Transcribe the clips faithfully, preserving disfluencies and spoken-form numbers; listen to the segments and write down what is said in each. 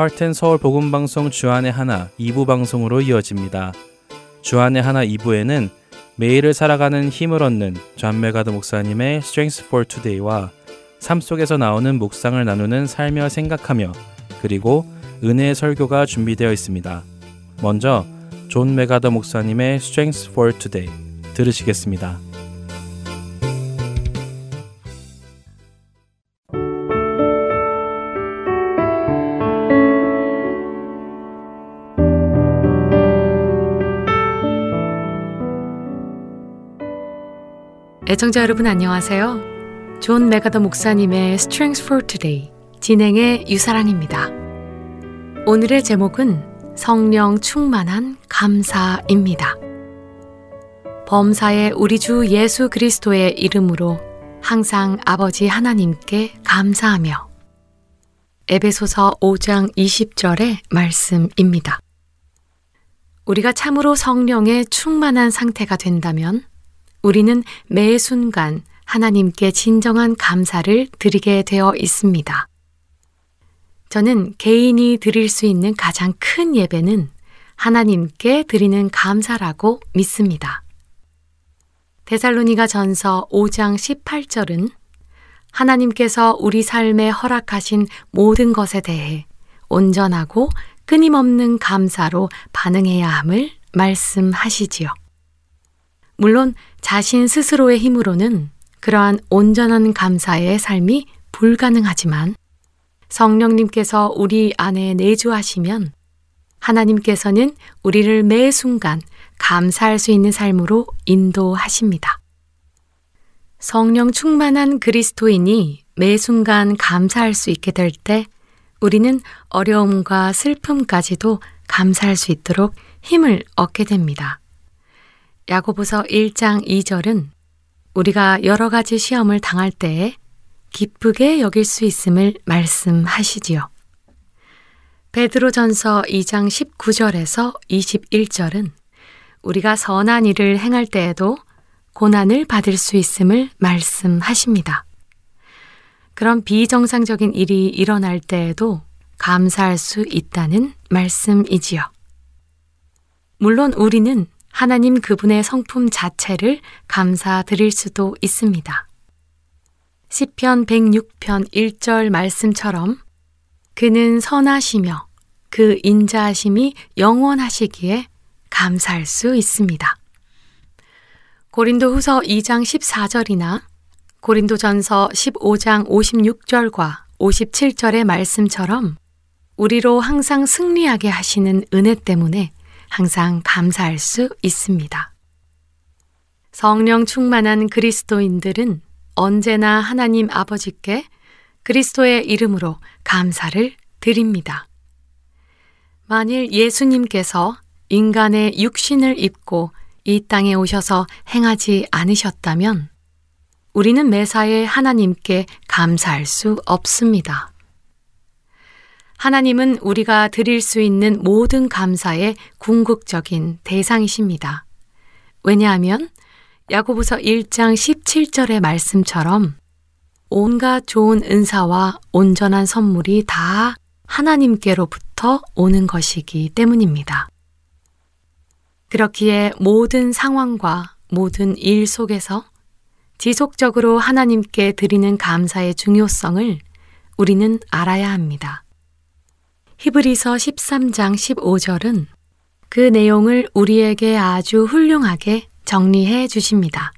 하트앤서울 복음방송 주안의 하나 이 부 방송으로 이어집니다. 주안의 하나 이 부에는 매일을 살아가는 힘을 얻는 존 맥아더 목사님의 Strength for Today와 삶 속에서 나오는 묵상을 나누는 살며 생각하며 그리고 은혜의 설교가 준비되어 있습니다. 먼저 존 맥아더 목사님의 Strength for Today 들으시겠습니다. 애청자 여러분 안녕하세요. 존 맥아더 목사님의 Strength for Today 진행의 유사랑입니다. 오늘의 제목은 성령 충만한 감사입니다. 범사에 우리 주 예수 그리스도의 이름으로 항상 아버지 하나님께 감사하며 에베소서 오 장 이십 절의 말씀입니다. 우리가 참으로 성령에 충만한 상태가 된다면 우리는 매 순간 하나님께 진정한 감사를 드리게 되어 있습니다. 저는 개인이 드릴 수 있는 가장 큰 예배는 하나님께 드리는 감사라고 믿습니다. 데살로니가 전서 오 장 십팔 절은 하나님께서 우리 삶에 허락하신 모든 것에 대해 온전하고 끊임없는 감사로 반응해야 함을 말씀하시지요. 물론 자신 스스로의 힘으로는 그러한 온전한 감사의 삶이 불가능하지만 성령님께서 우리 안에 내주하시면 하나님께서는 우리를 매 순간 감사할 수 있는 삶으로 인도하십니다. 성령 충만한 그리스도인이 매 순간 감사할 수 있게 될 때 우리는 어려움과 슬픔까지도 감사할 수 있도록 힘을 얻게 됩니다. 야고보서 일 장 이 절은 우리가 여러 가지 시험을 당할 때에 기쁘게 여길 수 있음을 말씀하시지요. 베드로전서 이 장 십구 절에서 이십일 절은 우리가 선한 일을 행할 때에도 고난을 받을 수 있음을 말씀하십니다. 그런 비정상적인 일이 일어날 때에도 감사할 수 있다는 말씀이지요. 물론 우리는 하나님 그분의 성품 자체를 감사드릴 수도 있습니다. 시편 백육 편 일 절 말씀처럼 그는 선하시며 그 인자하심이 영원하시기에 감사할 수 있습니다. 고린도 후서 이 장 십사 절이나 고린도 전서 십오 장 오십육 절과 오십칠 절의 말씀처럼 우리로 항상 승리하게 하시는 은혜 때문에 항상 감사할 수 있습니다. 성령 충만한 그리스도인들은 언제나 하나님 아버지께 그리스도의 이름으로 감사를 드립니다. 만일 예수님께서 인간의 육신을 입고 이 땅에 오셔서 행하지 않으셨다면 우리는 매사에 하나님께 감사할 수 없습니다. 하나님은 우리가 드릴 수 있는 모든 감사의 궁극적인 대상이십니다. 왜냐하면 야고보서 일 장 십칠 절의 말씀처럼 온갖 좋은 은사와 온전한 선물이 다 하나님께로부터 오는 것이기 때문입니다. 그렇기에 모든 상황과 모든 일 속에서 지속적으로 하나님께 드리는 감사의 중요성을 우리는 알아야 합니다. 히브리서 십삼 장 십오 절은 그 내용을 우리에게 아주 훌륭하게 정리해 주십니다.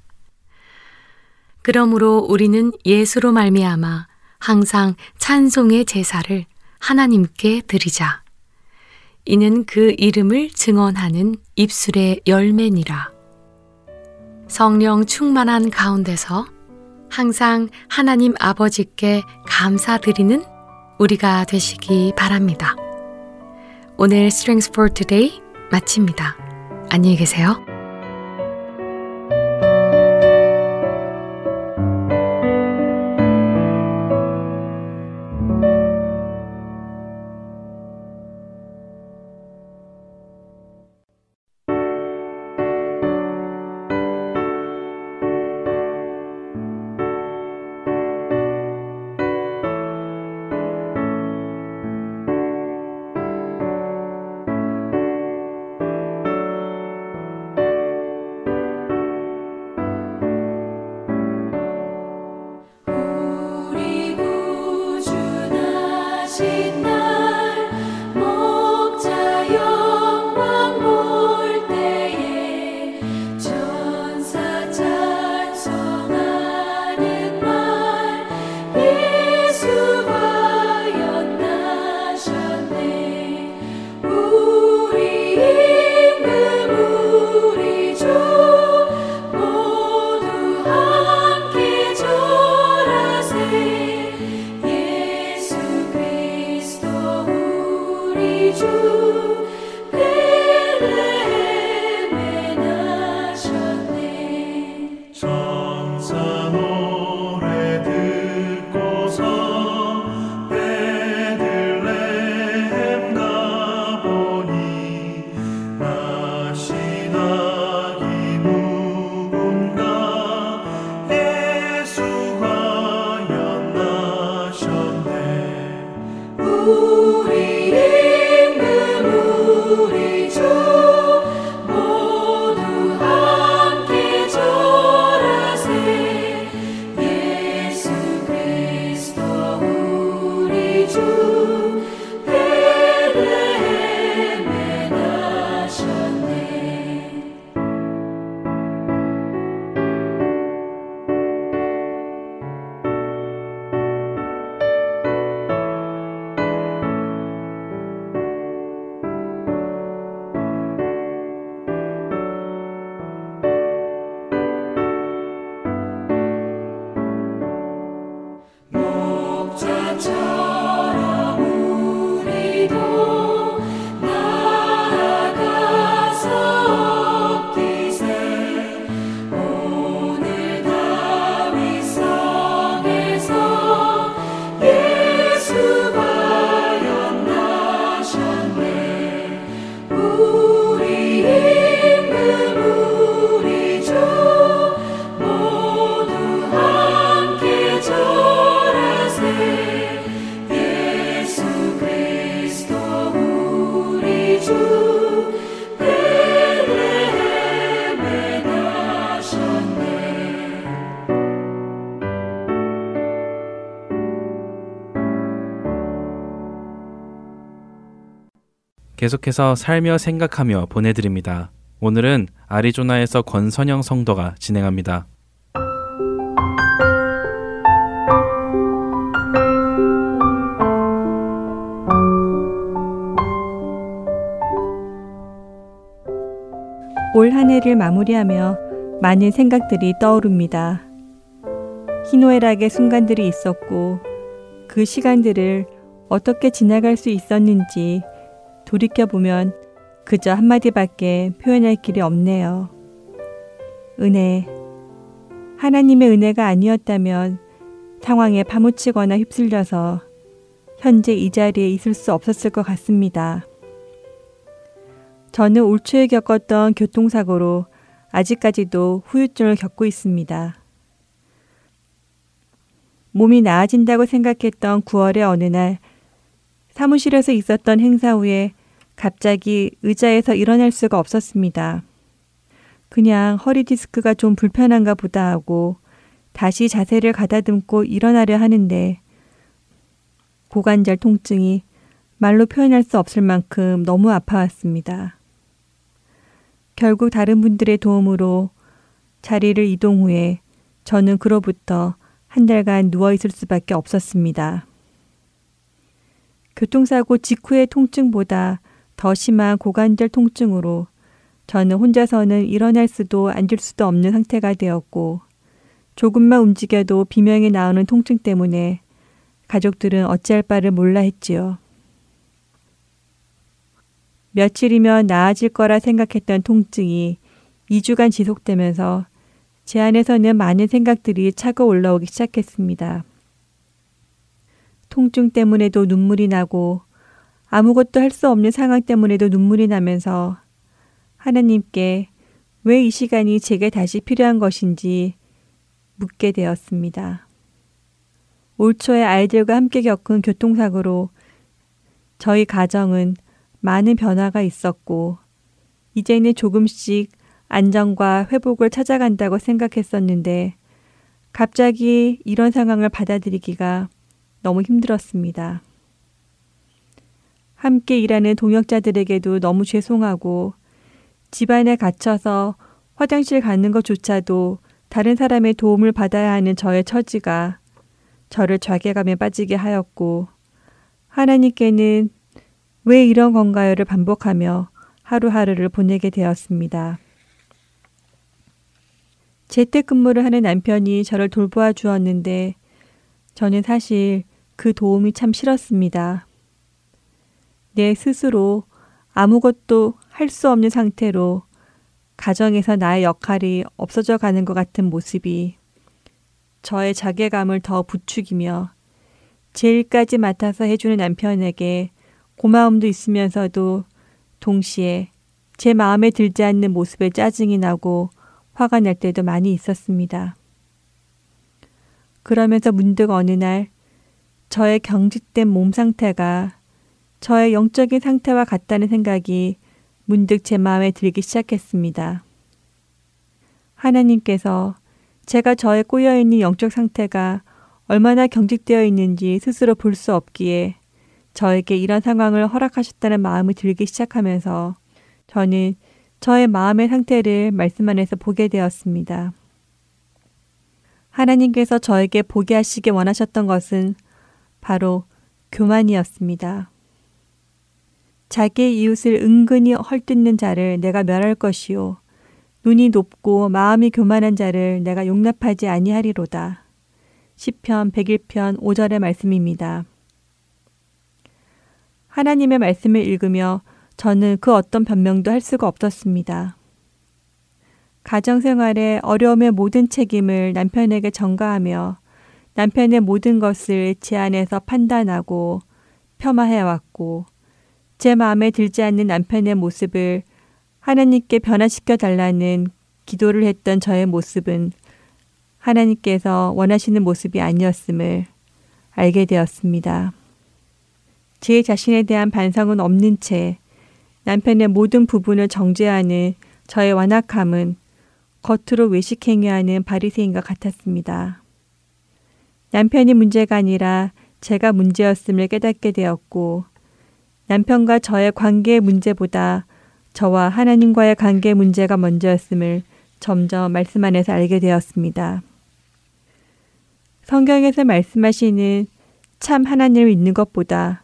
그러므로 우리는 예수로 말미암아 항상 찬송의 제사를 하나님께 드리자. 이는 그 이름을 증언하는 입술의 열매니라. 성령 충만한 가운데서 항상 하나님 아버지께 감사드리는 우리가 되시기 바랍니다. 오늘 Strength for Today 마칩니다. 안녕히 계세요. 계속해서 살며 생각하며 보내드립니다. 오늘은 아리조나에서 권선영 성도가 진행합니다. 올 한 해를 마무리하며 많은 생각들이 떠오릅니다. 희노애락의 순간들이 있었고 그 시간들을 어떻게 지나갈 수 있었는지 돌이켜보면 그저 한마디밖에 표현할 길이 없네요. 은혜. 하나님의 은혜가 아니었다면 상황에 파묻히거나 휩쓸려서 현재 이 자리에 있을 수 없었을 것 같습니다. 저는 올 초에 겪었던 교통사고로 아직까지도 후유증을 겪고 있습니다. 몸이 나아진다고 생각했던 구월의 어느 날 사무실에서 있었던 행사 후에 갑자기 의자에서 일어날 수가 없었습니다. 그냥 허리 디스크가 좀 불편한가 보다 하고 다시 자세를 가다듬고 일어나려 하는데 고관절 통증이 말로 표현할 수 없을 만큼 너무 아파왔습니다. 결국 다른 분들의 도움으로 자리를 이동 후에 저는 그로부터 한 달간 누워있을 수밖에 없었습니다. 교통사고 직후의 통증보다 더 심한 고관절 통증으로 저는 혼자서는 일어날 수도 앉을 수도 없는 상태가 되었고 조금만 움직여도 비명이 나오는 통증 때문에 가족들은 어찌할 바를 몰라 했지요. 며칠이면 나아질 거라 생각했던 통증이 이 주간 지속되면서 제 안에서는 많은 생각들이 차고 올라오기 시작했습니다. 통증 때문에도 눈물이 나고 아무것도 할 수 없는 상황 때문에도 눈물이 나면서 하나님께 왜 이 시간이 제게 다시 필요한 것인지 묻게 되었습니다. 올 초에 아이들과 함께 겪은 교통사고로 저희 가정은 많은 변화가 있었고 이제는 조금씩 안정과 회복을 찾아간다고 생각했었는데 갑자기 이런 상황을 받아들이기가 너무 힘들었습니다. 함께 일하는 동역자들에게도 너무 죄송하고 집안에 갇혀서 화장실 가는 것조차도 다른 사람의 도움을 받아야 하는 저의 처지가 저를 좌괴감에 빠지게 하였고 하나님께는 왜 이런 건가요를 반복하며 하루하루를 보내게 되었습니다. 재택근무를 하는 남편이 저를 돌보아 주었는데 저는 사실 그 도움이 참 싫었습니다. 내 스스로 아무것도 할 수 없는 상태로 가정에서 나의 역할이 없어져 가는 것 같은 모습이 저의 자괴감을 더 부추기며 제 일까지 맡아서 해주는 남편에게 고마움도 있으면서도 동시에 제 마음에 들지 않는 모습에 짜증이 나고 화가 날 때도 많이 있었습니다. 그러면서 문득 어느 날 저의 경직된 몸 상태가 저의 영적인 상태와 같다는 생각이 문득 제 마음에 들기 시작했습니다. 하나님께서 제가 저의 꼬여있는 영적 상태가 얼마나 경직되어 있는지 스스로 볼 수 없기에 저에게 이런 상황을 허락하셨다는 마음이 들기 시작하면서 저는 저의 마음의 상태를 말씀 안에서 보게 되었습니다. 하나님께서 저에게 보게 하시길 원하셨던 것은 바로 교만이었습니다. 자기의 이웃을 은근히 헐뜯는 자를 내가 멸할 것이요 눈이 높고 마음이 교만한 자를 내가 용납하지 아니하리로다. 시편 백일 편 오 절의 말씀입니다. 하나님의 말씀을 읽으며 저는 그 어떤 변명도 할 수가 없었습니다. 가정생활의 어려움의 모든 책임을 남편에게 전가하며 남편의 모든 것을 제 안에서 판단하고 폄하해왔고 제 마음에 들지 않는 남편의 모습을 하나님께 변화시켜 달라는 기도를 했던 저의 모습은 하나님께서 원하시는 모습이 아니었음을 알게 되었습니다. 제 자신에 대한 반성은 없는 채 남편의 모든 부분을 정죄하는 저의 완악함은 겉으로 외식 행위하는 바리새인과 같았습니다. 남편이 문제가 아니라 제가 문제였음을 깨닫게 되었고 남편과 저의 관계 문제보다 저와 하나님과의 관계 문제가 먼저였음을 점점 말씀 안에서 알게 되었습니다. 성경에서 말씀하시는 참 하나님을 믿는 것보다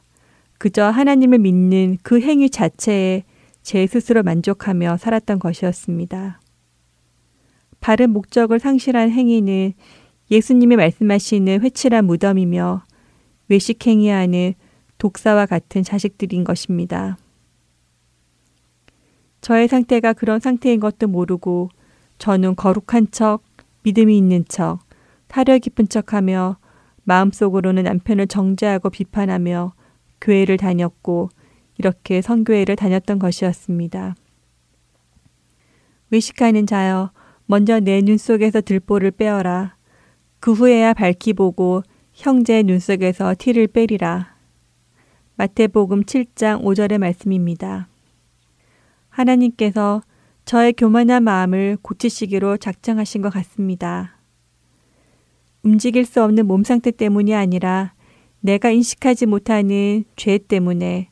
그저 하나님을 믿는 그 행위 자체에 제 스스로 만족하며 살았던 것이었습니다. 바른 목적을 상실한 행위는 예수님이 말씀하시는 회칠한 무덤이며 외식행위하는 독사와 같은 자식들인 것입니다. 저의 상태가 그런 상태인 것도 모르고 저는 거룩한 척, 믿음이 있는 척, 사려 깊은 척하며 마음속으로는 남편을 정죄하고 비판하며 교회를 다녔고 이렇게 선교회를 다녔던 것이었습니다. 외식하는 자여, 먼저 내 눈 속에서 들보를 빼어라. 그 후에야 밝히 보고 형제의 눈 속에서 티를 빼리라. 마태복음 칠 장 오 절의 말씀입니다. 하나님께서 저의 교만한 마음을 고치시기로 작정하신 것 같습니다. 움직일 수 없는 몸 상태 때문이 아니라 내가 인식하지 못하는 죄 때문에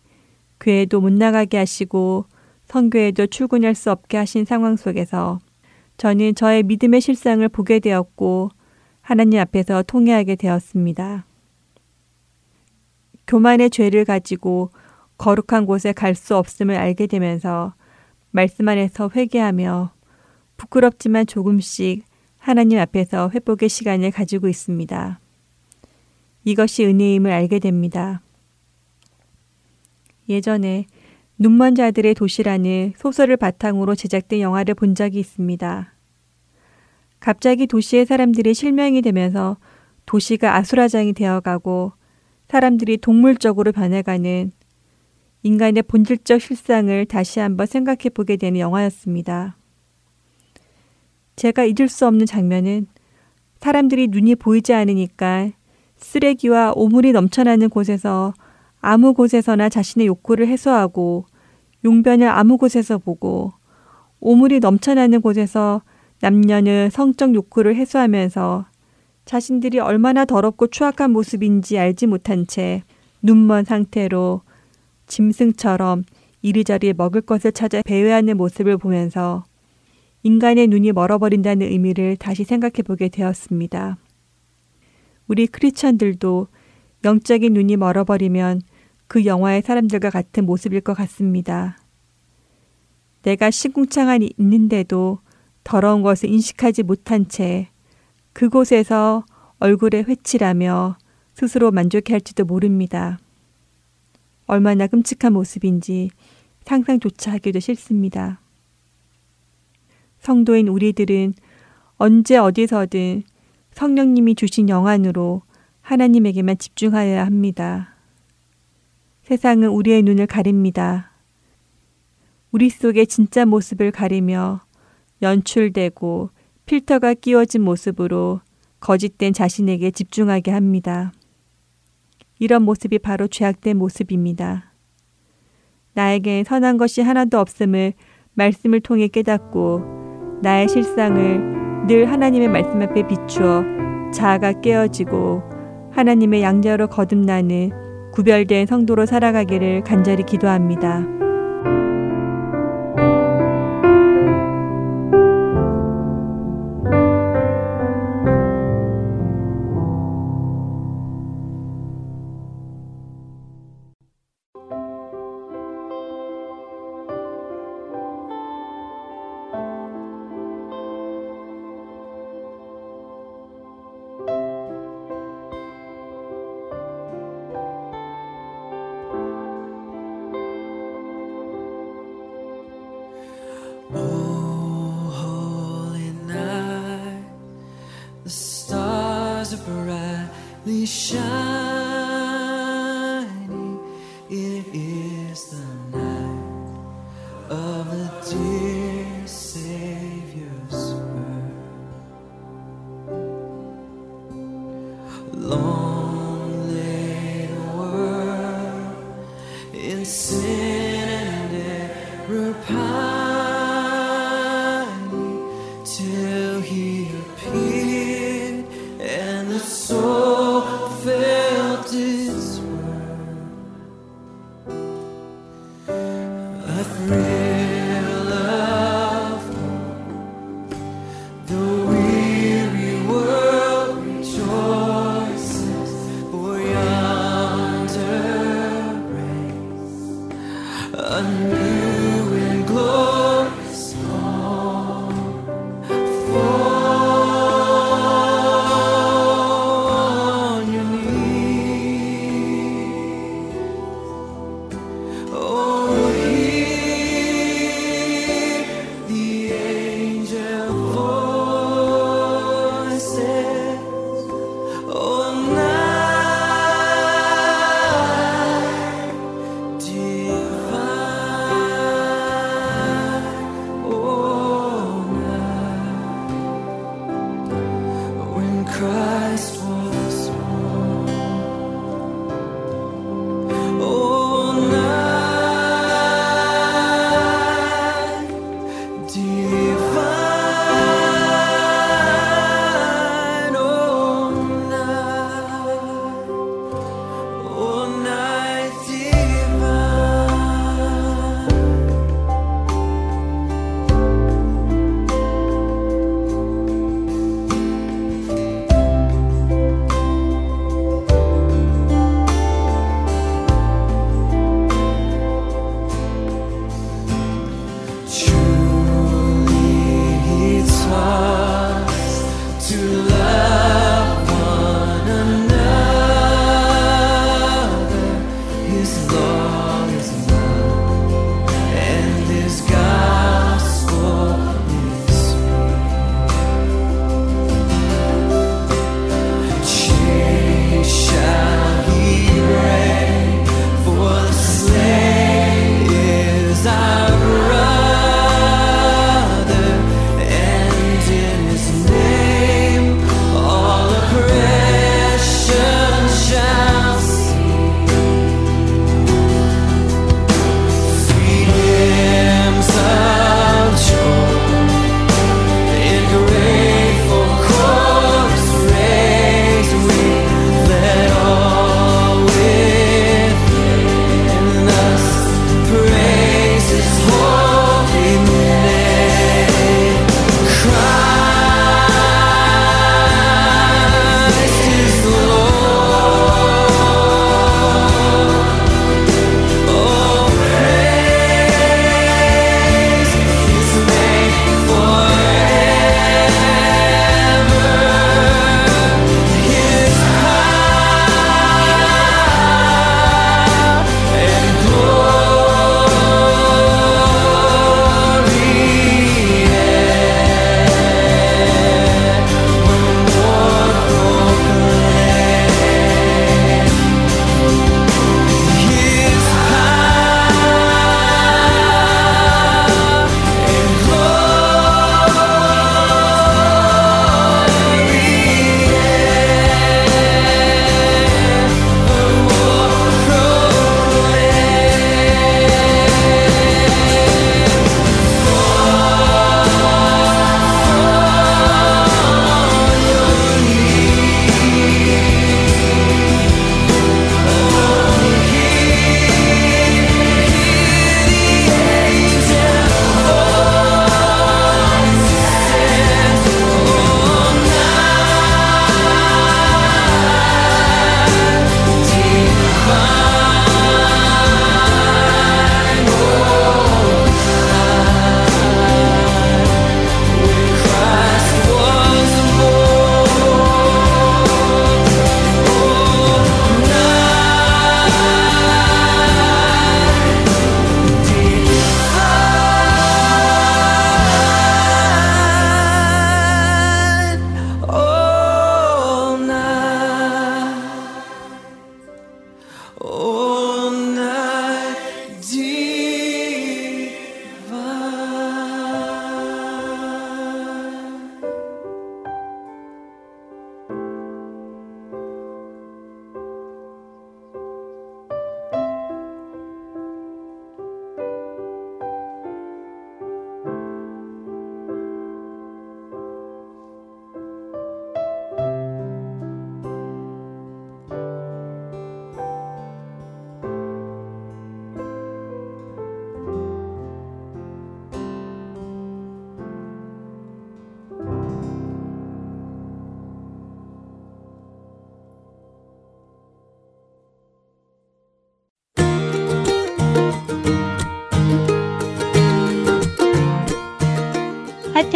교회도 못 나가게 하시고 선교회도 출근할 수 없게 하신 상황 속에서 저는 저의 믿음의 실상을 보게 되었고 하나님 앞에서 통회하게 되었습니다. 교만의 죄를 가지고 거룩한 곳에 갈 수 없음을 알게 되면서 말씀 안에서 회개하며 부끄럽지만 조금씩 하나님 앞에서 회복의 시간을 가지고 있습니다. 이것이 은혜임을 알게 됩니다. 예전에 눈먼 자들의 도시라는 소설을 바탕으로 제작된 영화를 본 적이 있습니다. 갑자기 도시의 사람들이 실명이 되면서 도시가 아수라장이 되어가고 사람들이 동물적으로 변해가는 인간의 본질적 실상을 다시 한번 생각해 보게 되는 영화였습니다. 제가 잊을 수 없는 장면은 사람들이 눈이 보이지 않으니까 쓰레기와 오물이 넘쳐나는 곳에서 아무 곳에서나 자신의 욕구를 해소하고 용변을 아무 곳에서 보고 오물이 넘쳐나는 곳에서 남녀는 성적 욕구를 해소하면서 자신들이 얼마나 더럽고 추악한 모습인지 알지 못한 채 눈먼 상태로 짐승처럼 이리저리 먹을 것을 찾아 배회하는 모습을 보면서 인간의 눈이 멀어버린다는 의미를 다시 생각해 보게 되었습니다. 우리 크리스천들도 영적인 눈이 멀어버리면 그 영화의 사람들과 같은 모습일 것 같습니다. 내가 심궁창 안에 있는데도 더러운 것을 인식하지 못한 채 그곳에서 얼굴에 회칠하며 스스로 만족해 할지도 모릅니다. 얼마나 끔찍한 모습인지 상상조차 하기도 싫습니다. 성도인 우리들은 언제 어디서든 성령님이 주신 영안으로 하나님에게만 집중하여야 합니다. 세상은 우리의 눈을 가립니다. 우리 속의 진짜 모습을 가리며 연출되고 필터가 끼워진 모습으로 거짓된 자신에게 집중하게 합니다. 이런 모습이 바로 죄악된 모습입니다. 나에게 선한 것이 하나도 없음을 말씀을 통해 깨닫고 나의 실상을 늘 하나님의 말씀 앞에 비추어 자아가 깨어지고 하나님의 양자로 거듭나는 구별된 성도로 살아가기를 간절히 기도합니다. So felt its worth. Divine.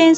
스탠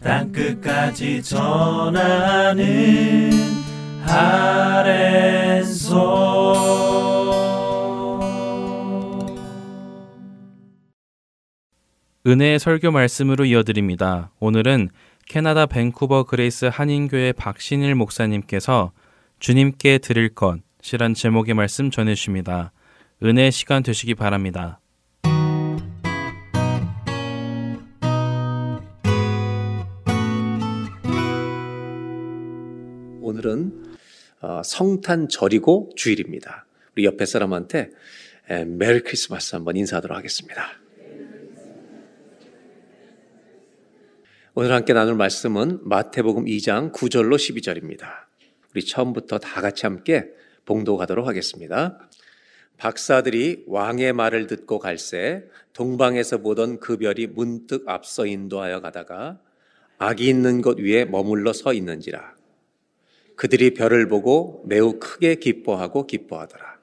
땅끝까지 전하는 아랜소 은혜의 설교 말씀으로 이어드립니다. 오늘은 캐나다 밴쿠버 그레이스 한인교회 박신일 목사님께서 주님께 드릴 것이란 제목의 말씀 전해주십니다. 은혜의 시간 되시기 바랍니다. 오늘은 성탄절이고 주일입니다. 우리 옆에 사람한테 메리 크리스마스 한번 인사하도록 하겠습니다. 오늘 함께 나눌 말씀은 마태복음 이 장 구 절로 십이 절입니다. 우리 처음부터 다 같이 함께 봉독하도록 하겠습니다. 박사들이 왕의 말을 듣고 갈새 동방에서 보던 그 별이 문득 앞서 인도하여 가다가 악이 있는 곳 위에 머물러 서 있는지라. 그들이 별을 보고 매우 크게 기뻐하고 기뻐하더라.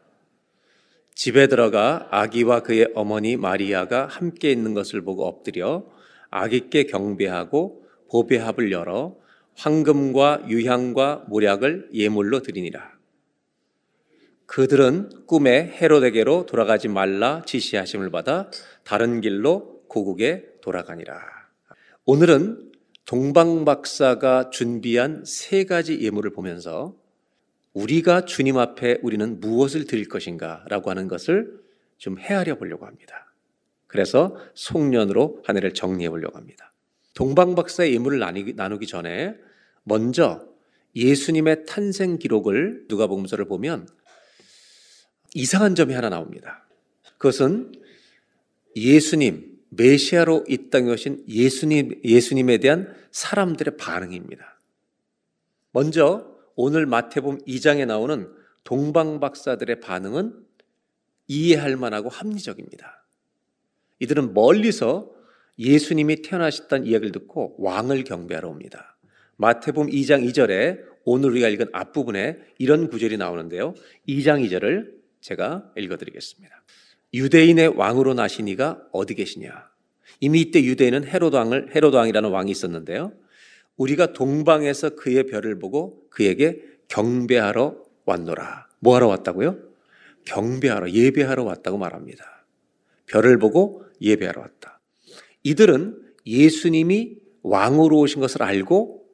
집에 들어가 아기와 그의 어머니 마리아가 함께 있는 것을 보고 엎드려 아기께 경배하고 보배합을 열어 황금과 유향과 몰약을 예물로 드리니라. 그들은 꿈에 헤롯에게로 돌아가지 말라 지시하심을 받아 다른 길로 고국에 돌아가니라. 오늘은 동방 박사가 준비한 세 가지 예물을 보면서 우리가 주님 앞에 우리는 무엇을 드릴 것인가 라고 하는 것을 좀 헤아려 보려고 합니다. 그래서 송년으로 한 해를 정리해 보려고 합니다. 동방 박사의 예물을 나누기 전에 먼저 예수님의 탄생 기록을 누가복음서를 보면 이상한 점이 하나 나옵니다. 그것은 예수님 메시아로 이 땅에 오신 예수님, 예수님에 대한 사람들의 반응입니다. 먼저 오늘 마태복음 이 장에 나오는 동방 박사들의 반응은 이해할 만하고 합리적입니다. 이들은 멀리서 예수님이 태어나셨다는 이야기를 듣고 왕을 경배하러 옵니다. 마태복음 이 장 이 절에 오늘 우리가 읽은 앞부분에 이런 구절이 나오는데요. 이 장 이 절을 제가 읽어드리겠습니다. 유대인의 왕으로 나신 이가 어디 계시냐? 이미 이때 유대인은 헤롯 왕을, 헤롯 왕이라는 왕이 있었는데요. 우리가 동방에서 그의 별을 보고 그에게 경배하러 왔노라. 뭐 하러 왔다고요? 경배하러, 예배하러 왔다고 말합니다. 별을 보고 예배하러 왔다. 이들은 예수님이 왕으로 오신 것을 알고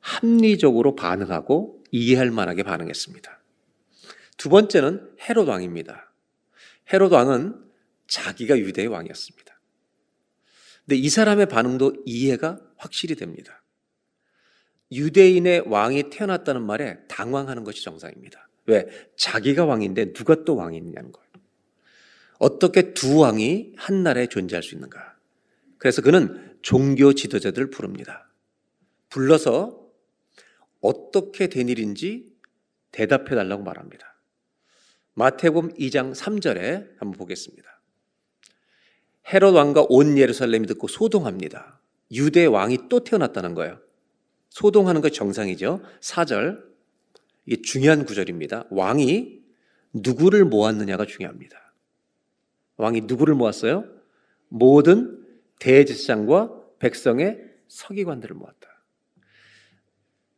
합리적으로 반응하고 이해할 만하게 반응했습니다. 두 번째는 헤롯 왕입니다. 헤롯 왕은 자기가 유대의 왕이었습니다. 근데 이 사람의 반응도 이해가 확실히 됩니다. 유대인의 왕이 태어났다는 말에 당황하는 것이 정상입니다. 왜? 자기가 왕인데 누가 또 왕이 있냐는 거예요. 어떻게 두 왕이 한나라에 존재할 수 있는가? 그래서 그는 종교 지도자들을 부릅니다. 불러서 어떻게 된 일인지 대답해 달라고 말합니다. 마태복음 이 장 삼 절에 한번 보겠습니다. 헤롯 왕과 온 예루살렘이 듣고 소동합니다. 유대 왕이 또 태어났다는 거예요. 소동하는 것이 정상이죠. 사 절, 이게 중요한 구절입니다. 왕이 누구를 모았느냐가 중요합니다. 왕이 누구를 모았어요? 모든 대제사장과 백성의 서기관들을 모았다.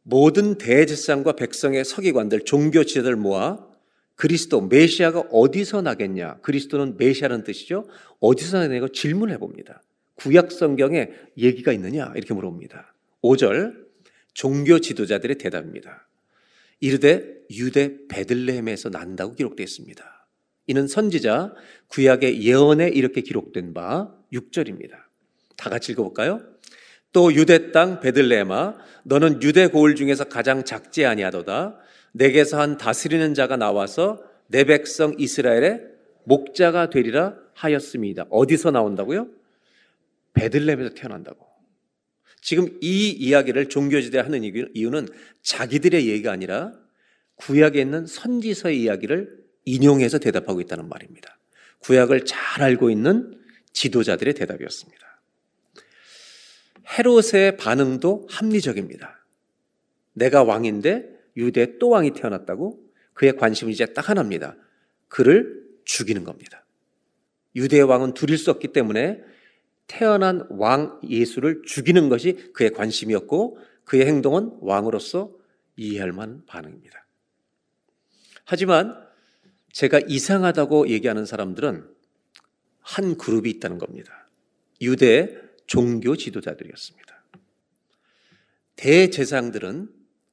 모든 대제사장과 백성의 서기관들, 종교 지도자들을 모아 그리스도, 메시아가 어디서 나겠냐? 그리스도는 메시아라는 뜻이죠. 어디서 나겠냐고 질문을 해봅니다. 구약 성경에 얘기가 있느냐? 이렇게 물어봅니다. 오 절, 종교 지도자들의 대답입니다. 이르되 유대 베들레헴에서 난다고 기록되어 있습니다. 이는 선지자 구약의 예언에 이렇게 기록된 바 육 절입니다. 다 같이 읽어볼까요? 또 유대 땅 베들레헴아 너는 유대 고을 중에서 가장 작지 아니하도다. 내게서 한 다스리는 자가 나와서 내 백성 이스라엘의 목자가 되리라 하였습니다. 어디서 나온다고요? 베들레헴에서 태어난다고. 지금 이 이야기를 종교지대하는 이유는 자기들의 얘기가 아니라 구약에 있는 선지서의 이야기를 인용해서 대답하고 있다는 말입니다. 구약을 잘 알고 있는 지도자들의 대답이었습니다. 헤롯의 반응도 합리적입니다. 내가 왕인데 유대에 또 왕이 태어났다고? 그의 관심은 이제 딱 하나입니다. 그를 죽이는 겁니다. 유대의 왕은 둘일 수 없기 때문에 태어난 왕 예수를 죽이는 것이 그의 관심이었고 그의 행동은 왕으로서 이해할 만한 반응입니다. 하지만 제가 이상하다고 얘기하는 사람들은 한 그룹이 있다는 겁니다. 유대의 종교 지도자들이었습니다. 대제사장들은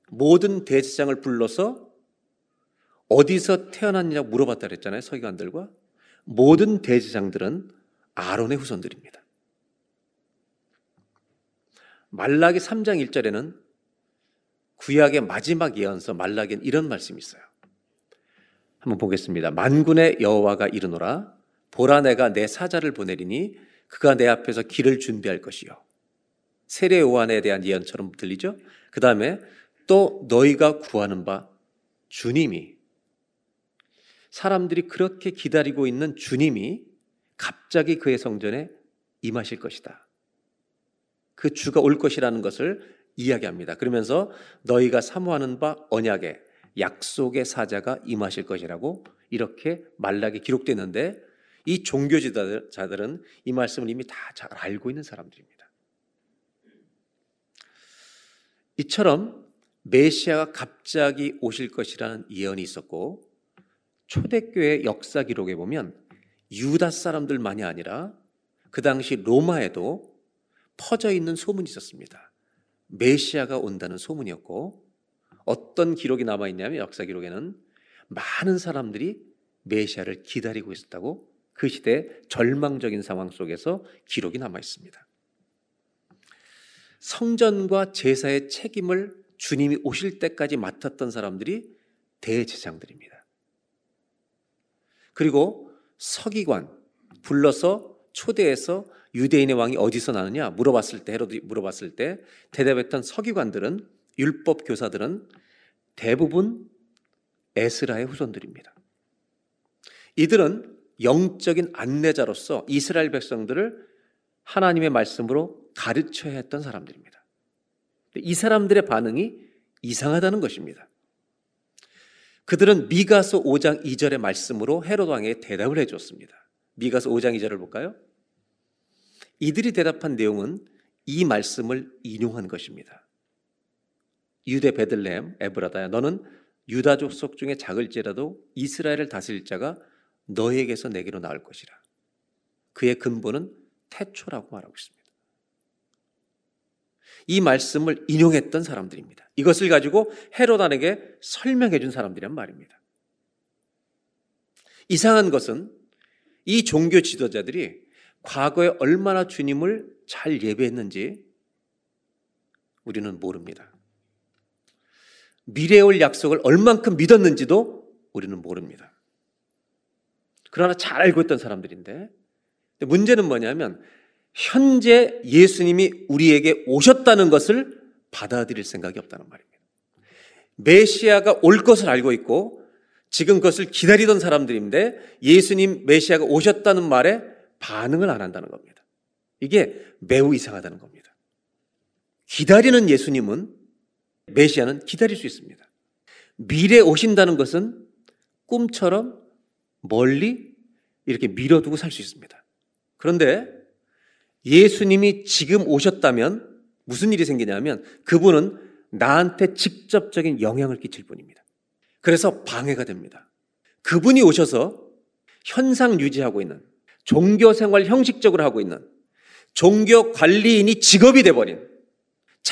모든 대제사장을 불러서 어디서 태어났냐고 물어봤다 그랬잖아요. 서기관들과 모든 대제사장들은 아론의 후손들입니다. 말라기 삼 장 일 절에는 구약의 마지막 예언서 말라기엔 이런 말씀이 있어요. 한번 보겠습니다. 만군의 여호와가 이르노라 보라 내가 내 사자를 보내리니 그가 내 앞에서 길을 준비할 것이요. 세례 요한에 대한 예언처럼 들리죠. 그 다음에 또 너희가 구하는 바 주님이, 사람들이 그렇게 기다리고 있는 주님이 갑자기 그의 성전에 임하실 것이다. 그 주가 올 것이라는 것을 이야기합니다. 그러면서 너희가 사모하는 바 언약의 약속의 사자가 임하실 것이라고 이렇게 말라기 기록됐는데 이 종교지도자들은 이 말씀을 이미 다 잘 알고 있는 사람들입니다. 이처럼 메시아가 갑자기 오실 것이라는 예언이 있었고 초대교회 역사 기록에 보면 유다 사람들만이 아니라 그 당시 로마에도 퍼져 있는 소문이 있었습니다. 메시아가 온다는 소문이었고 어떤 기록이 남아있냐면 역사 기록에는 많은 사람들이 메시아를 기다리고 있었다고 그 시대의 절망적인 상황 속에서 기록이 남아있습니다. 성전과 제사의 책임을 주님이 오실 때까지 맡았던 사람들이 대제사장들입니다. 그리고 서기관 불러서 초대해서 유대인의 왕이 어디서 나느냐 물어봤을 때, 헤롯이 물어봤을 때 대답했던 서기관들은, 율법 교사들은 대부분 에스라의 후손들입니다. 이들은 영적인 안내자로서 이스라엘 백성들을 하나님의 말씀으로 가르쳐야 했던 사람들입니다. 이 사람들의 반응이 이상하다는 것입니다. 그들은 미가서 오 장 이 절의 말씀으로 헤롯 왕에게 대답을 해줬습니다. 미가서 오 장 이 절을 볼까요? 이들이 대답한 내용은 이 말씀을 인용한 것입니다. 유대 베들레헴 에브라다야 너는 유다 족속 중에 작을지라도 이스라엘을 다스릴 자가 너에게서 내게로 나올 것이라. 그의 근본은 태초라고 말하고 있습니다. 이 말씀을 인용했던 사람들입니다. 이것을 가지고 헤롯에게 설명해 준 사람들이란 말입니다. 이상한 것은 이 종교 지도자들이 과거에 얼마나 주님을 잘 예배했는지 우리는 모릅니다. 미래에 올 약속을 얼만큼 믿었는지도 우리는 모릅니다. 그러나 잘 알고 있던 사람들인데 문제는 뭐냐면 현재 예수님이 우리에게 오셨다는 것을 받아들일 생각이 없다는 말입니다. 메시아가 올 것을 알고 있고 지금 그것을 기다리던 사람들인데 예수님 메시아가 오셨다는 말에 반응을 안 한다는 겁니다. 이게 매우 이상하다는 겁니다. 기다리는 예수님은, 메시아는 기다릴 수 있습니다. 미래에 오신다는 것은 꿈처럼 멀리 이렇게 밀어두고 살 수 있습니다. 그런데 예수님이 지금 오셨다면 무슨 일이 생기냐면 그분은 나한테 직접적인 영향을 끼칠 분입니다. 그래서 방해가 됩니다. 그분이 오셔서 현상 유지하고 있는 종교 생활 형식적으로 하고 있는 종교 관리인이 직업이 돼버린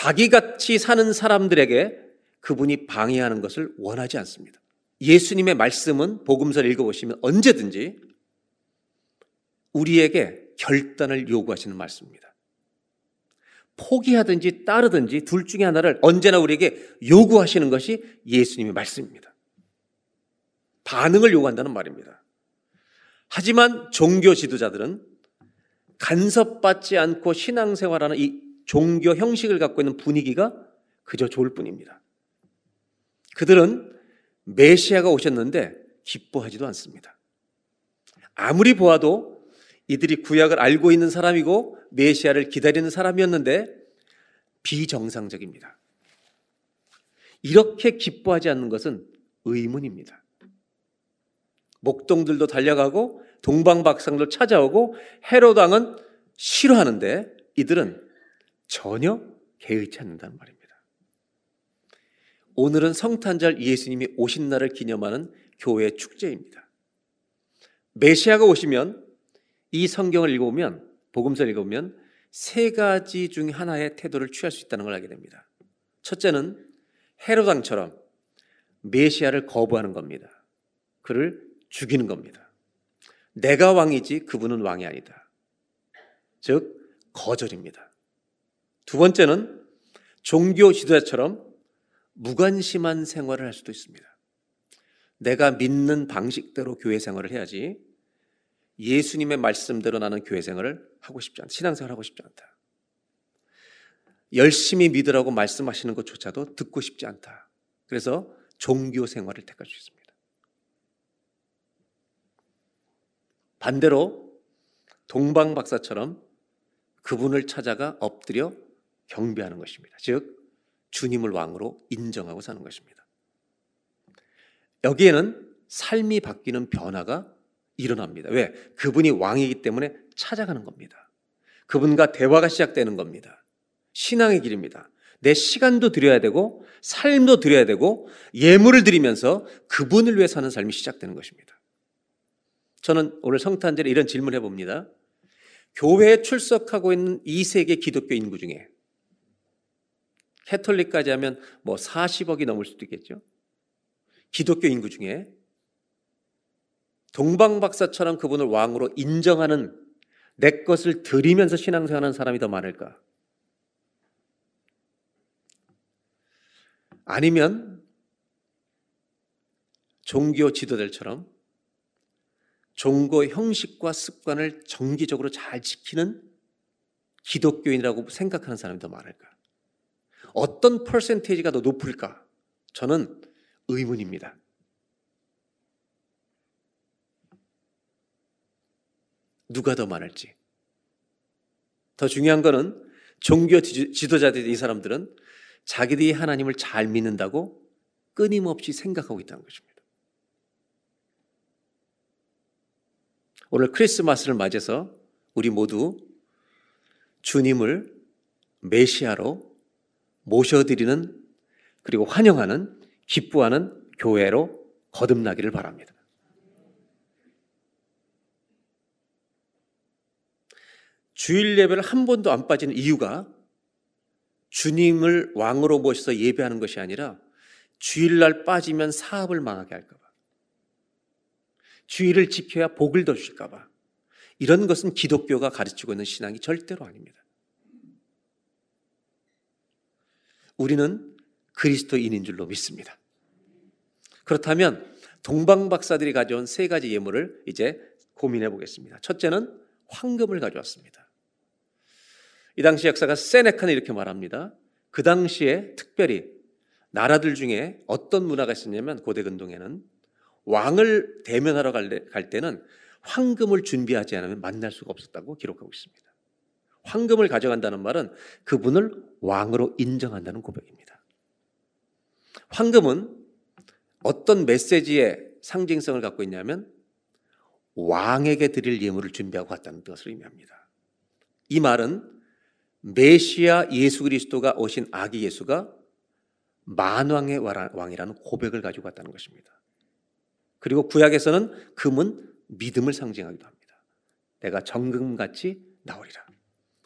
자기같이 사는 사람들에게 그분이 방해하는 것을 원하지 않습니다. 예수님의 말씀은 복음서를 읽어보시면 언제든지 우리에게 결단을 요구하시는 말씀입니다. 포기하든지 따르든지 둘 중에 하나를 언제나 우리에게 요구하시는 것이 예수님의 말씀입니다. 반응을 요구한다는 말입니다. 하지만 종교 지도자들은 간섭받지 않고 신앙생활하는 이 종교 형식을 갖고 있는 분위기가 그저 좋을 뿐입니다. 그들은 메시아가 오셨는데 기뻐하지도 않습니다. 아무리 보아도 이들이 구약을 알고 있는 사람이고 메시아를 기다리는 사람이었는데 비정상적입니다. 이렇게 기뻐하지 않는 것은 의문입니다. 목동들도 달려가고 동방박상도 찾아오고 헤롯 왕은 싫어하는데 이들은 전혀 개의치 않는다는 말입니다. 오늘은 성탄절 예수님이 오신 날을 기념하는 교회 축제입니다. 메시아가 오시면 이 성경을 읽어보면 복음서를 읽어보면 세 가지 중 하나의 태도를 취할 수 있다는 걸 알게 됩니다. 첫째는 헤롯 왕처럼 메시아를 거부하는 겁니다. 그를 죽이는 겁니다. 내가 왕이지 그분은 왕이 아니다. 즉 거절입니다. 두 번째는 종교 지도자처럼 무관심한 생활을 할 수도 있습니다. 내가 믿는 방식대로 교회 생활을 해야지 예수님의 말씀대로 나는 교회 생활을 하고 싶지 않다. 신앙생활을 하고 싶지 않다. 열심히 믿으라고 말씀하시는 것조차도 듣고 싶지 않다. 그래서 종교 생활을 택할 수 있습니다. 반대로 동방박사처럼 그분을 찾아가 엎드려 경배하는 것입니다. 즉 주님을 왕으로 인정하고 사는 것입니다. 여기에는 삶이 바뀌는 변화가 일어납니다. 왜? 그분이 왕이기 때문에 찾아가는 겁니다. 그분과 대화가 시작되는 겁니다. 신앙의 길입니다. 내 시간도 드려야 되고 삶도 드려야 되고 예물을 드리면서 그분을 위해 사는 삶이 시작되는 것입니다. 저는 오늘 성탄절에 이런 질문을 해봅니다. 교회에 출석하고 있는 이 세계 기독교 인구 중에 캐톨릭까지 하면 뭐 사십억이 넘을 수도 있겠죠. 기독교 인구 중에 동방박사처럼 그분을 왕으로 인정하는 내 것을 드리면서 신앙생활하는 사람이 더 많을까? 아니면 종교 지도자들처럼 종교 형식과 습관을 정기적으로 잘 지키는 기독교인이라고 생각하는 사람이 더 많을까? 어떤 퍼센테이지가 더 높을까? 저는 의문입니다. 누가 더 많을지. 더 중요한 거는 종교 지도자들이 이 사람들은 자기들이 하나님을 잘 믿는다고 끊임없이 생각하고 있다는 것입니다. 오늘 크리스마스를 맞아서 우리 모두 주님을 메시아로 모셔드리는 그리고 환영하는 기뻐하는 교회로 거듭나기를 바랍니다. 주일 예배를 한 번도 안 빠지는 이유가 주님을 왕으로 모셔서 예배하는 것이 아니라 주일날 빠지면 사업을 망하게 할까 봐. 주의를 지켜야 복을 더 주실까 봐. 이런 것은 기독교가 가르치고 있는 신앙이 절대로 아닙니다. 우리는 그리스도인인 줄로 믿습니다. 그렇다면 동방박사들이 가져온 세 가지 예물을 이제 고민해 보겠습니다. 첫째는 황금을 가져왔습니다. 이 당시 역사가 세네카는 이렇게 말합니다. 그 당시에 특별히 나라들 중에 어떤 문화가 있었냐면 고대 근동에는 왕을 대면하러 갈 때는 황금을 준비하지 않으면 만날 수가 없었다고 기록하고 있습니다. 황금을 가져간다는 말은 그분을 왕으로 인정한다는 고백입니다. 황금은 어떤 메시지의 상징성을 갖고 있냐면 왕에게 드릴 예물을 준비하고 갔다는 것을 의미합니다. 이 말은 메시아 예수 그리스도가 오신 아기 예수가 만왕의 왕이라는 고백을 가지고 갔다는 것입니다. 그리고 구약에서는 금은 믿음을 상징하기도 합니다. 내가 정금같이 나오리라.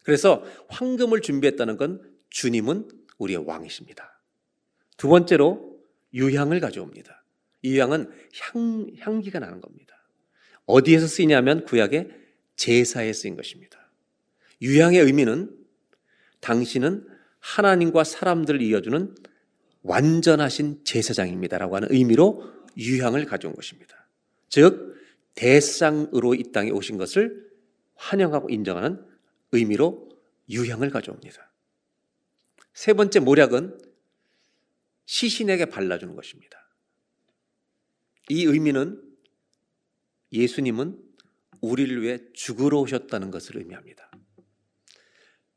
그래서 황금을 준비했다는 건 주님은 우리의 왕이십니다. 두 번째로 유향을 가져옵니다. 이 유향은 향, 향기가 나는 겁니다. 어디에서 쓰이냐면 구약의 제사에 쓰인 것입니다. 유향의 의미는 당신은 하나님과 사람들을 이어주는 완전하신 제사장입니다라고 하는 의미로 유향을 가져온 것입니다. 즉 대상으로 이 땅에 오신 것을 환영하고 인정하는 의미로 유향을 가져옵니다. 세 번째 모략은 시신에게 발라주는 것입니다. 이 의미는 예수님은 우리를 위해 죽으러 오셨다는 것을 의미합니다.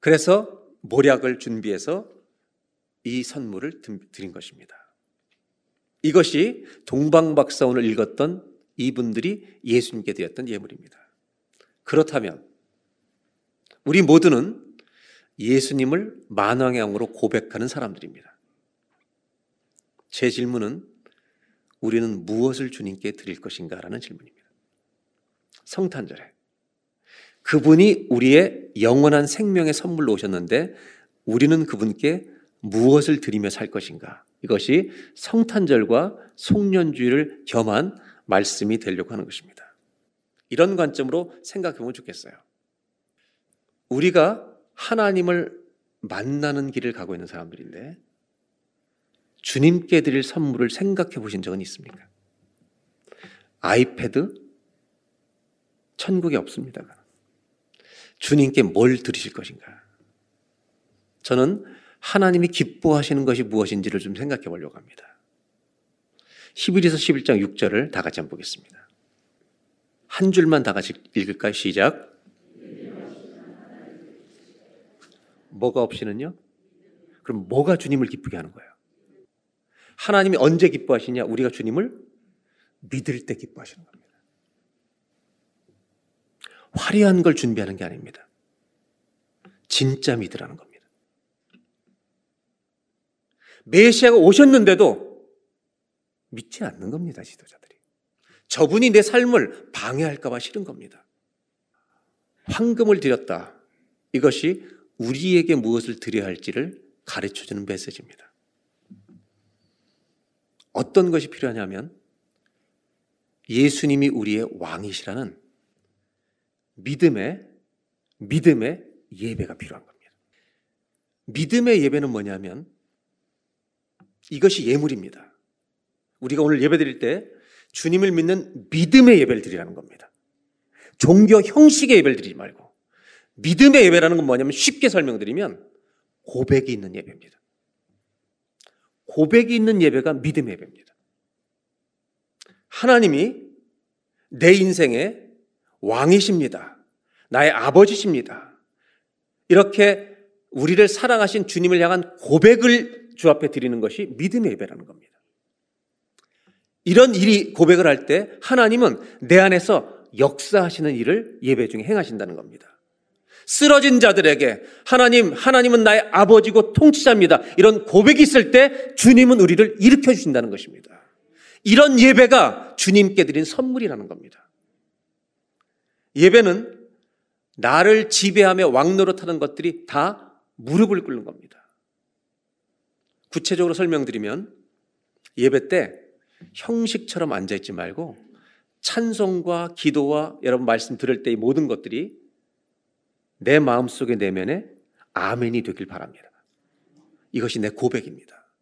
그래서 모략을 준비해서 이 선물을 드린 것입니다. 이것이 동방박사 오늘 읽었던 이분들이 예수님께 드렸던 예물입니다. 그렇다면 우리 모두는 예수님을 만왕향으로 고백하는 사람들입니다. 제 질문은 우리는 무엇을 주님께 드릴 것인가 라는 질문입니다. 성탄절에 그분이 우리의 영원한 생명의 선물로 오셨는데 우리는 그분께 무엇을 드리며 살 것인가, 이것이 성탄절과 송년주의를 겸한 말씀이 되려고 하는 것입니다. 이런 관점으로 생각해보면 좋겠어요. 우리가 하나님을 만나는 길을 가고 있는 사람들인데 주님께 드릴 선물을 생각해 보신 적은 있습니까? 아이패드? 천국에 없습니다. 주님께 뭘 드리실 것인가? 저는 하나님이 기뻐하시는 것이 무엇인지를 좀 생각해 보려고 합니다. 십일에서 십일 장 육 절을 다 같이 한번 보겠습니다. 한 줄만 다 같이 읽을까요? 시작. 뭐가 없이는요? 그럼 뭐가 주님을 기쁘게 하는 거예요? 하나님이 언제 기뻐하시냐? 우리가 주님을 믿을 때 기뻐하시는 겁니다. 화려한 걸 준비하는 게 아닙니다. 진짜 믿으라는 겁니다. 메시아가 오셨는데도 믿지 않는 겁니다, 지도자들이. 저분이 내 삶을 방해할까 봐 싫은 겁니다. 황금을 드렸다. 이것이 우리에게 무엇을 드려야 할지를 가르쳐주는 메시지입니다. 어떤 것이 필요하냐면 예수님이 우리의 왕이시라는 믿음의, 믿음의 예배가 필요한 겁니다. 믿음의 예배는 뭐냐면 이것이 예물입니다. 우리가 오늘 예배 드릴 때 주님을 믿는 믿음의 예배를 드리라는 겁니다. 종교 형식의 예배를 드리지 말고 믿음의 예배라는 건 뭐냐면 쉽게 설명드리면 고백이 있는 예배입니다. 고백이 있는 예배가 믿음의 예배입니다. 하나님이 내 인생의 왕이십니다. 나의 아버지십니다. 이렇게 우리를 사랑하신 주님을 향한 고백을 주 앞에 드리는 것이 믿음의 예배라는 겁니다. 이런 일이 고백을 할 때 하나님은 내 안에서 역사하시는 일을 예배 중에 행하신다는 겁니다. 쓰러진 자들에게 하나님, 하나님은 나의 아버지고 통치자입니다. 이런 고백이 있을 때 주님은 우리를 일으켜 주신다는 것입니다. 이런 예배가 주님께 드린 선물이라는 겁니다. 예배는 나를 지배하며 왕노릇하는 것들이 다 무릎을 꿇는 겁니다. 구체적으로 설명드리면 예배 때 형식처럼 앉아있지 말고 찬송과 기도와 여러분 말씀 들을 때의 모든 것들이 내 마음속의 내면에 아멘이 되길 바랍니다. 이것이 내 고백입니다.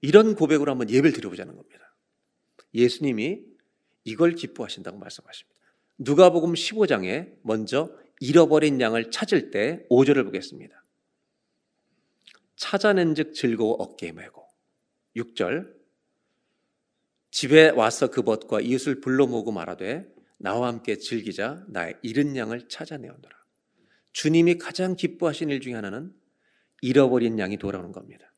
이런 고백으로 한번 예배를 드려보자는 겁니다. 예수님이 이걸 기뻐하신다고 말씀하십니다. 누가복음 십오 장에 먼저 잃어버린 양을 찾을 때 오 절을 보겠습니다. 찾아낸 즉 즐거워 어깨에 메고, 육 절 집에 와서 그 벗과 이웃을 불러 모으고 말하되 나와 함께 즐기자 나의 잃은 양을 찾아내오노라. 주님이 가장 기뻐하신 일 중에 하나는 잃어버린 양이 돌아오는 겁니다.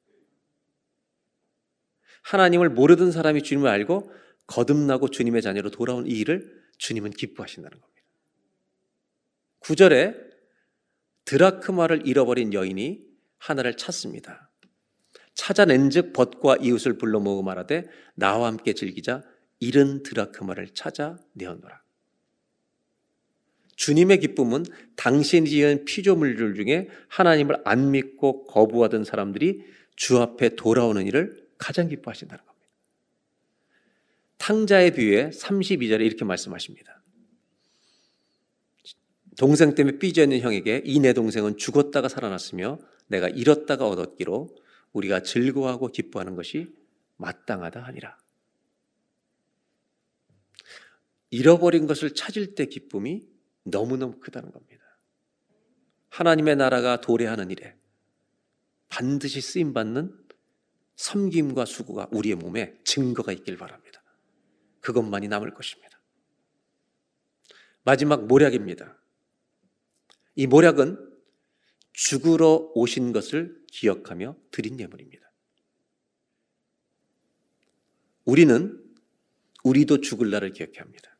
하나님을 모르던 사람이 주님을 알고 거듭나고 주님의 자녀로 돌아온 이 일을 주님은 기뻐하신다는 겁니다. 구 절에 드라크마를 잃어버린 여인이 하나를 찾습니다. 찾아낸 즉 벗과 이웃을 불러 모으고 말하되 나와 함께 즐기자 잃은 드라크마를 찾아내었노라. 주님의 기쁨은 당신이 지은 피조물들 중에 하나님을 안 믿고 거부하던 사람들이 주 앞에 돌아오는 일을 가장 기뻐하신다는 겁니다. 탕자의 비유에 삼십이 절에 이렇게 말씀하십니다. 동생 때문에 삐져있는 형에게 이 내 동생은 죽었다가 살아났으며 내가 잃었다가 얻었기로 우리가 즐거워하고 기뻐하는 것이 마땅하다 하니라. 잃어버린 것을 찾을 때 기쁨이 너무너무 크다는 겁니다. 하나님의 나라가 도래하는 일에 반드시 쓰임받는 섬김과 수고가 우리의 몸에 증거가 있길 바랍니다. 그것만이 남을 것입니다. 마지막 모략입니다. 이 모략은 죽으러 오신 것을 기억하며 드린 예물입니다. 우리는 우리도 죽을 날을 기억해야 합니다.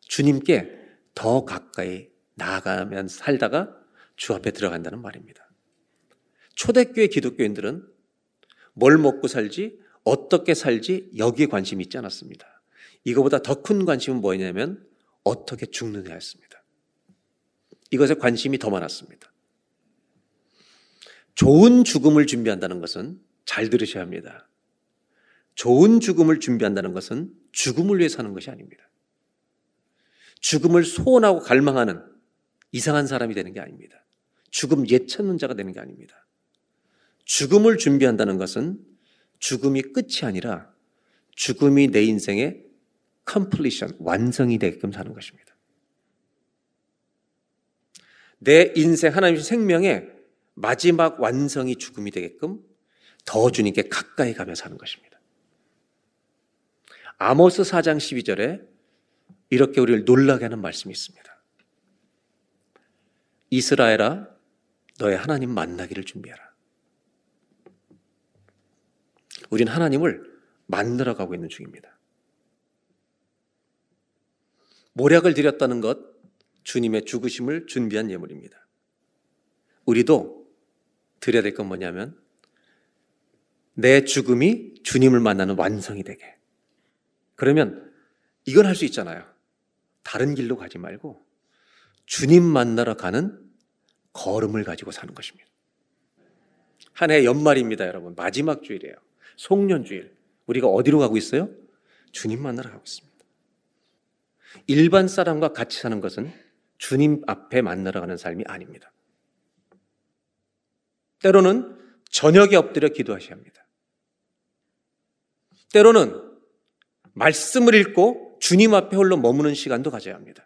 주님께 더 가까이 나아가면 살다가 주 앞에 들어간다는 말입니다. 초대교회 기독교인들은 뭘 먹고 살지, 어떻게 살지 여기에 관심이 있지 않았습니다. 이거보다 더 큰 관심은 뭐냐면 어떻게 죽느냐였습니다. 이것에 관심이 더 많았습니다. 좋은 죽음을 준비한다는 것은, 잘 들으셔야 합니다. 좋은 죽음을 준비한다는 것은 죽음을 위해 사는 것이 아닙니다. 죽음을 소원하고 갈망하는 이상한 사람이 되는 게 아닙니다. 죽음 예찾는 자가 되는 게 아닙니다. 죽음을 준비한다는 것은 죽음이 끝이 아니라 죽음이 내 인생의 completion, 완성이 되게끔 사는 것입니다. 내 인생, 하나님의 생명의 마지막 완성이 죽음이 되게끔 더 주님께 가까이 가며 사는 것입니다. 아모스 사 장 십이 절에 이렇게 우리를 놀라게 하는 말씀이 있습니다. 이스라엘아, 너의 하나님 만나기를 준비해라. 우린 하나님을 만나러 가고 있는 중입니다. 모략을 드렸다는 것, 주님의 죽으심을 준비한 예물입니다. 우리도 드려야 될 건 뭐냐면 내 죽음이 주님을 만나는 완성이 되게. 그러면 이건 할 수 있잖아요. 다른 길로 가지 말고 주님 만나러 가는 걸음을 가지고 사는 것입니다. 한 해 연말입니다, 여러분. 마지막 주일이에요. 송년주일. 우리가 어디로 가고 있어요? 주님 만나러 가고 있습니다. 일반 사람과 같이 사는 것은 주님 앞에 만나러 가는 삶이 아닙니다. 때로는 저녁에 엎드려 기도하셔야 합니다. 때로는 말씀을 읽고 주님 앞에 홀로 머무는 시간도 가져야 합니다.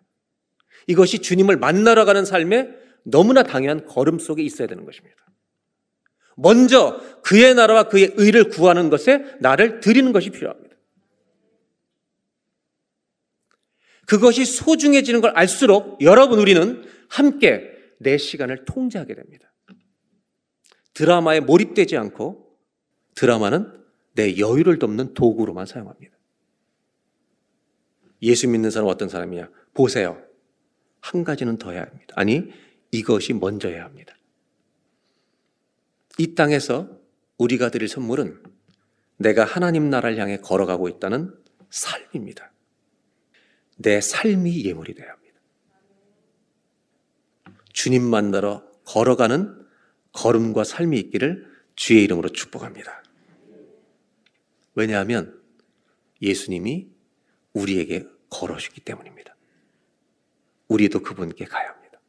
이것이 주님을 만나러 가는 삶에 너무나 당연한 걸음 속에 있어야 되는 것입니다. 먼저 그의 나라와 그의 의를 구하는 것에 나를 드리는 것이 필요합니다. 그것이 소중해지는 걸 알수록 여러분, 우리는 함께 내 시간을 통제하게 됩니다. 드라마에 몰입되지 않고 드라마는 내 여유를 돕는 도구로만 사용합니다. 예수 믿는 사람은 어떤 사람이냐? 보세요. 한 가지는 더 해야 합니다. 아니, 이것이 먼저 해야 합니다. 이 땅에서 우리가 드릴 선물은 내가 하나님 나라를 향해 걸어가고 있다는 삶입니다. 내 삶이 예물이 되어야 합니다. 주님 만나러 걸어가는 걸음과 삶이 있기를 주의 이름으로 축복합니다. 왜냐하면 예수님이 우리에게 걸어주기 때문입니다. 우리도 그분께 가야 합니다.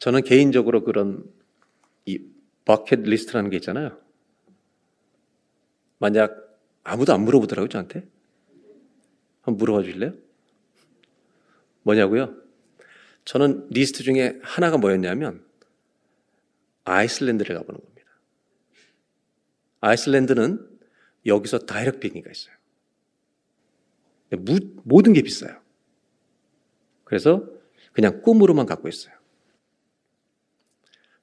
저는 개인적으로 그런 이 버킷리스트라는 게 있잖아요. 만약 아무도 안 물어보더라고요, 저한테. 한번 물어봐 주실래요? 뭐냐고요? 저는 리스트 중에 하나가 뭐였냐면 아이슬란드를 가보는 겁니다. 아이슬란드는 여기서 다이렉트 비행기가 있어요. 모든 게 비싸요. 그래서 그냥 꿈으로만 갖고 있어요.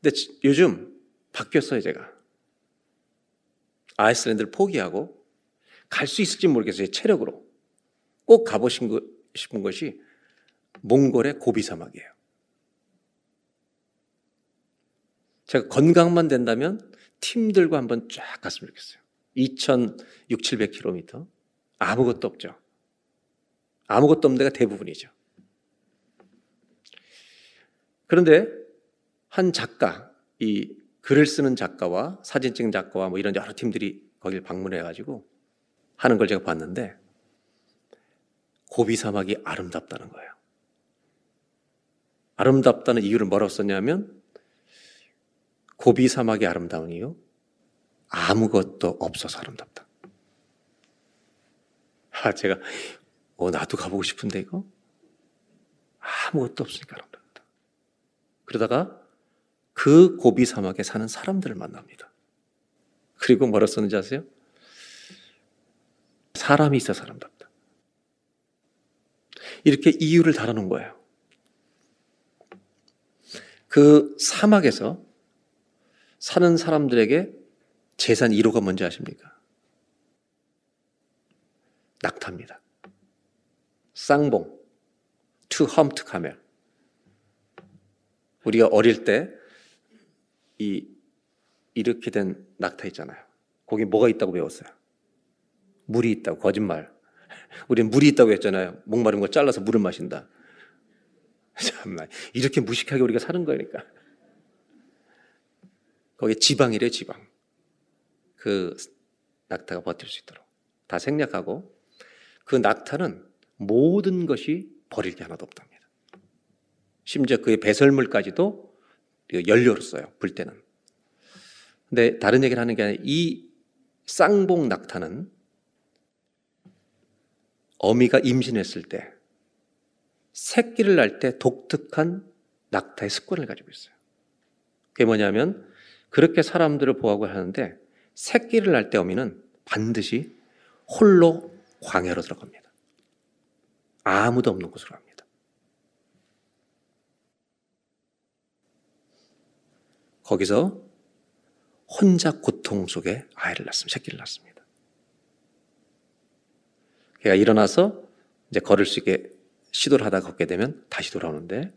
근데 요즘 바뀌었어요, 제가. 아이슬란드를 포기하고 갈 수 있을지 모르겠어요, 제 체력으로. 꼭 가보신 싶은 것이 몽골의 고비 사막이에요. 제가 건강만 된다면 팀들과 한번 쫙 갔으면 좋겠어요. 이천육백 킬로미터. 아무것도 없죠. 아무것도 없는 데가 대부분이죠. 그런데 한 작가, 이 글을 쓰는 작가와 사진 찍는 작가와 뭐 이런 여러 팀들이 거길 방문해가지고 하는 걸 제가 봤는데 고비 사막이 아름답다는 거예요. 아름답다는 이유를 뭐라고 썼냐면 고비 사막이 아름다운 이유 아무것도 없어서 아름답다. 아, 제가 어, 나도 가보고 싶은데 이거 아무것도 없으니까 아름답다. 그러다가 그 고비 사막에 사는 사람들을 만납니다. 그리고 뭐라고 썼는지 아세요? 사람이 있어서 아름답다. 이렇게 이유를 달아놓은 거예요. 그 사막에서 사는 사람들에게 재산 일 호가 뭔지 아십니까? 낙타입니다. 쌍봉, 투 험트 카멜. 우리가 어릴 때 이 이렇게 된 낙타 있잖아요. 거기 뭐가 있다고 배웠어요? 물이 있다고. 거짓말. 우리는 물이 있다고 했잖아요. 목마른 걸 잘라서 물을 마신다. 참나 이렇게 무식하게 우리가 사는 거니까. 거기 지방이래 지방. 그 낙타가 버틸 수 있도록 다 생략하고 그 낙타는 모든 것이 버릴 게 하나도 없답니다. 심지어 그의 배설물까지도 연료로 써요. 불 때는. 근데 다른 얘기를 하는 게 아니라 이 쌍봉 낙타는 어미가 임신했을 때 새끼를 낳을 때 독특한 낙타의 습관을 가지고 있어요. 그게 뭐냐면 그렇게 사람들을 보호하고 하는데 새끼를 낳을 때 어미는 반드시 홀로 광야로 들어갑니다. 아무도 없는 곳으로 갑니다. 거기서 혼자 고통 속에 아이를 낳습니다. 새끼를 낳습니다. 걔가 일어나서 이제 걸을 수 있게 시도를 하다 걷게 되면 다시 돌아오는데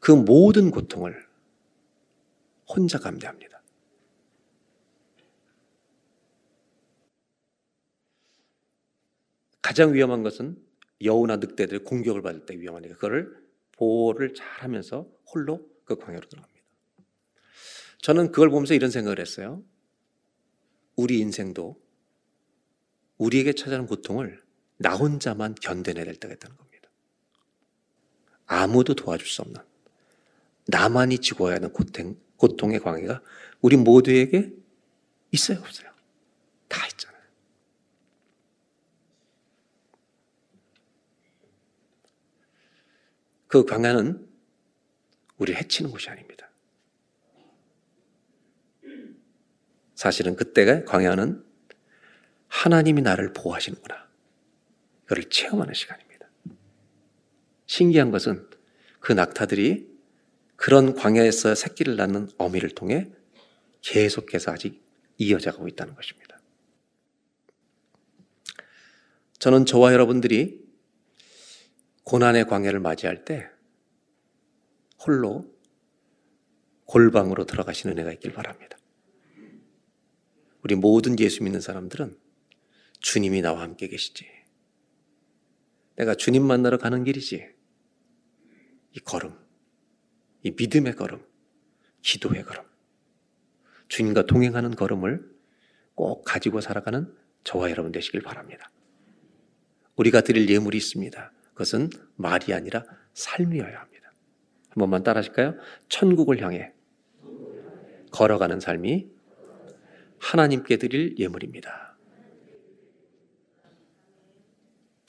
그 모든 고통을 혼자 감내합니다. 가장 위험한 것은 여우나 늑대들 공격을 받을 때 위험하니까 그거를 보호를 잘하면서 홀로 그 광야로 들어갑니다. 저는 그걸 보면서 이런 생각을 했어요. 우리 인생도 우리에게 찾아오는 고통을 나 혼자만 견뎌내야 될 때가 있다는 겁니다. 아무도 도와줄 수 없는 나만이 지고 와야 하는 고통, 고통의 광야가 우리 모두에게 있어요 없어요? 다 있잖아요. 그 광야는 우리를 해치는 곳이 아닙니다. 사실은 그때가 광야는 하나님이 나를 보호하시는구나 그를 체험하는 시간입니다. 신기한 것은 그 낙타들이 그런 광야에서 새끼를 낳는 어미를 통해 계속해서 아직 이어져가고 있다는 것입니다. 저는 저와 여러분들이 고난의 광야를 맞이할 때 홀로 골방으로 들어가시는 은혜가 있길 바랍니다. 우리 모든 예수 믿는 사람들은 주님이 나와 함께 계시지 내가 주님 만나러 가는 길이지 이 걸음, 이 믿음의 걸음, 기도의 걸음 주님과 동행하는 걸음을 꼭 가지고 살아가는 저와 여러분 되시길 바랍니다. 우리가 드릴 예물이 있습니다. 그것은 말이 아니라 삶이어야 합니다. 한 번만 따라 하실까요? 천국을 향해 걸어가는 삶이 하나님께 드릴 예물입니다.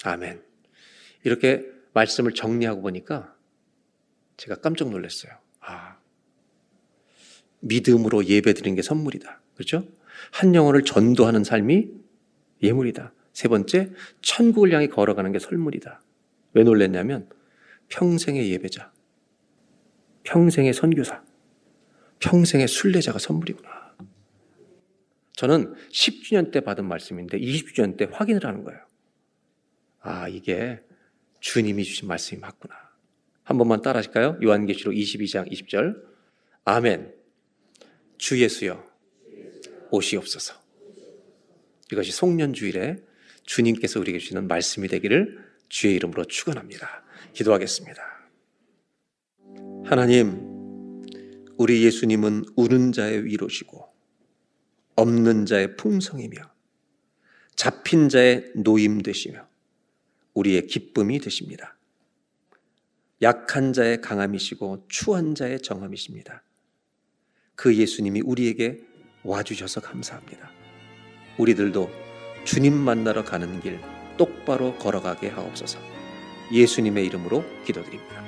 아멘. 이렇게 말씀을 정리하고 보니까 제가 깜짝 놀랐어요. 아, 믿음으로 예배드리는 게 선물이다. 그렇죠? 한 영혼을 전도하는 삶이 예물이다. 세 번째, 천국을 향해 걸어가는 게 선물이다. 왜 놀랐냐면 평생의 예배자, 평생의 선교사, 평생의 순례자가 선물이구나. 저는 십 주년 때 받은 말씀인데 이십 주년 때 확인을 하는 거예요. 아, 이게 주님이 주신 말씀이 맞구나. 한 번만 따라 하실까요? 요한계시록 이십이 장 이십 절. 아멘. 주 예수여 오시옵소서. 이것이 송년주일에 주님께서 우리에게 주시는 말씀이 되기를 주의 이름으로 축원합니다. 기도하겠습니다. 하나님, 우리 예수님은 우는 자의 위로시고 없는 자의 풍성이며 잡힌 자의 노임 되시며 우리의 기쁨이 되십니다. 약한 자의 강함이시고 추한 자의 정함이십니다. 그 예수님이 우리에게 와주셔서 감사합니다. 우리들도 주님 만나러 가는 길 똑바로 걸어가게 하옵소서. 예수님의 이름으로 기도드립니다.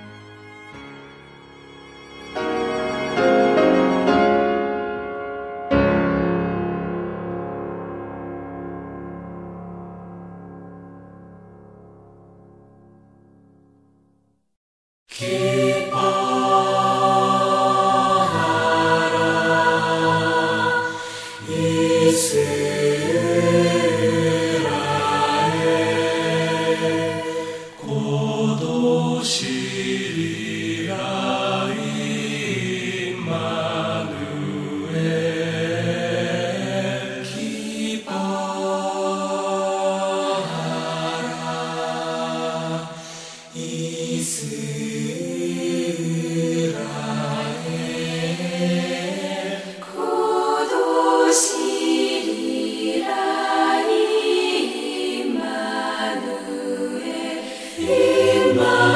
Amen.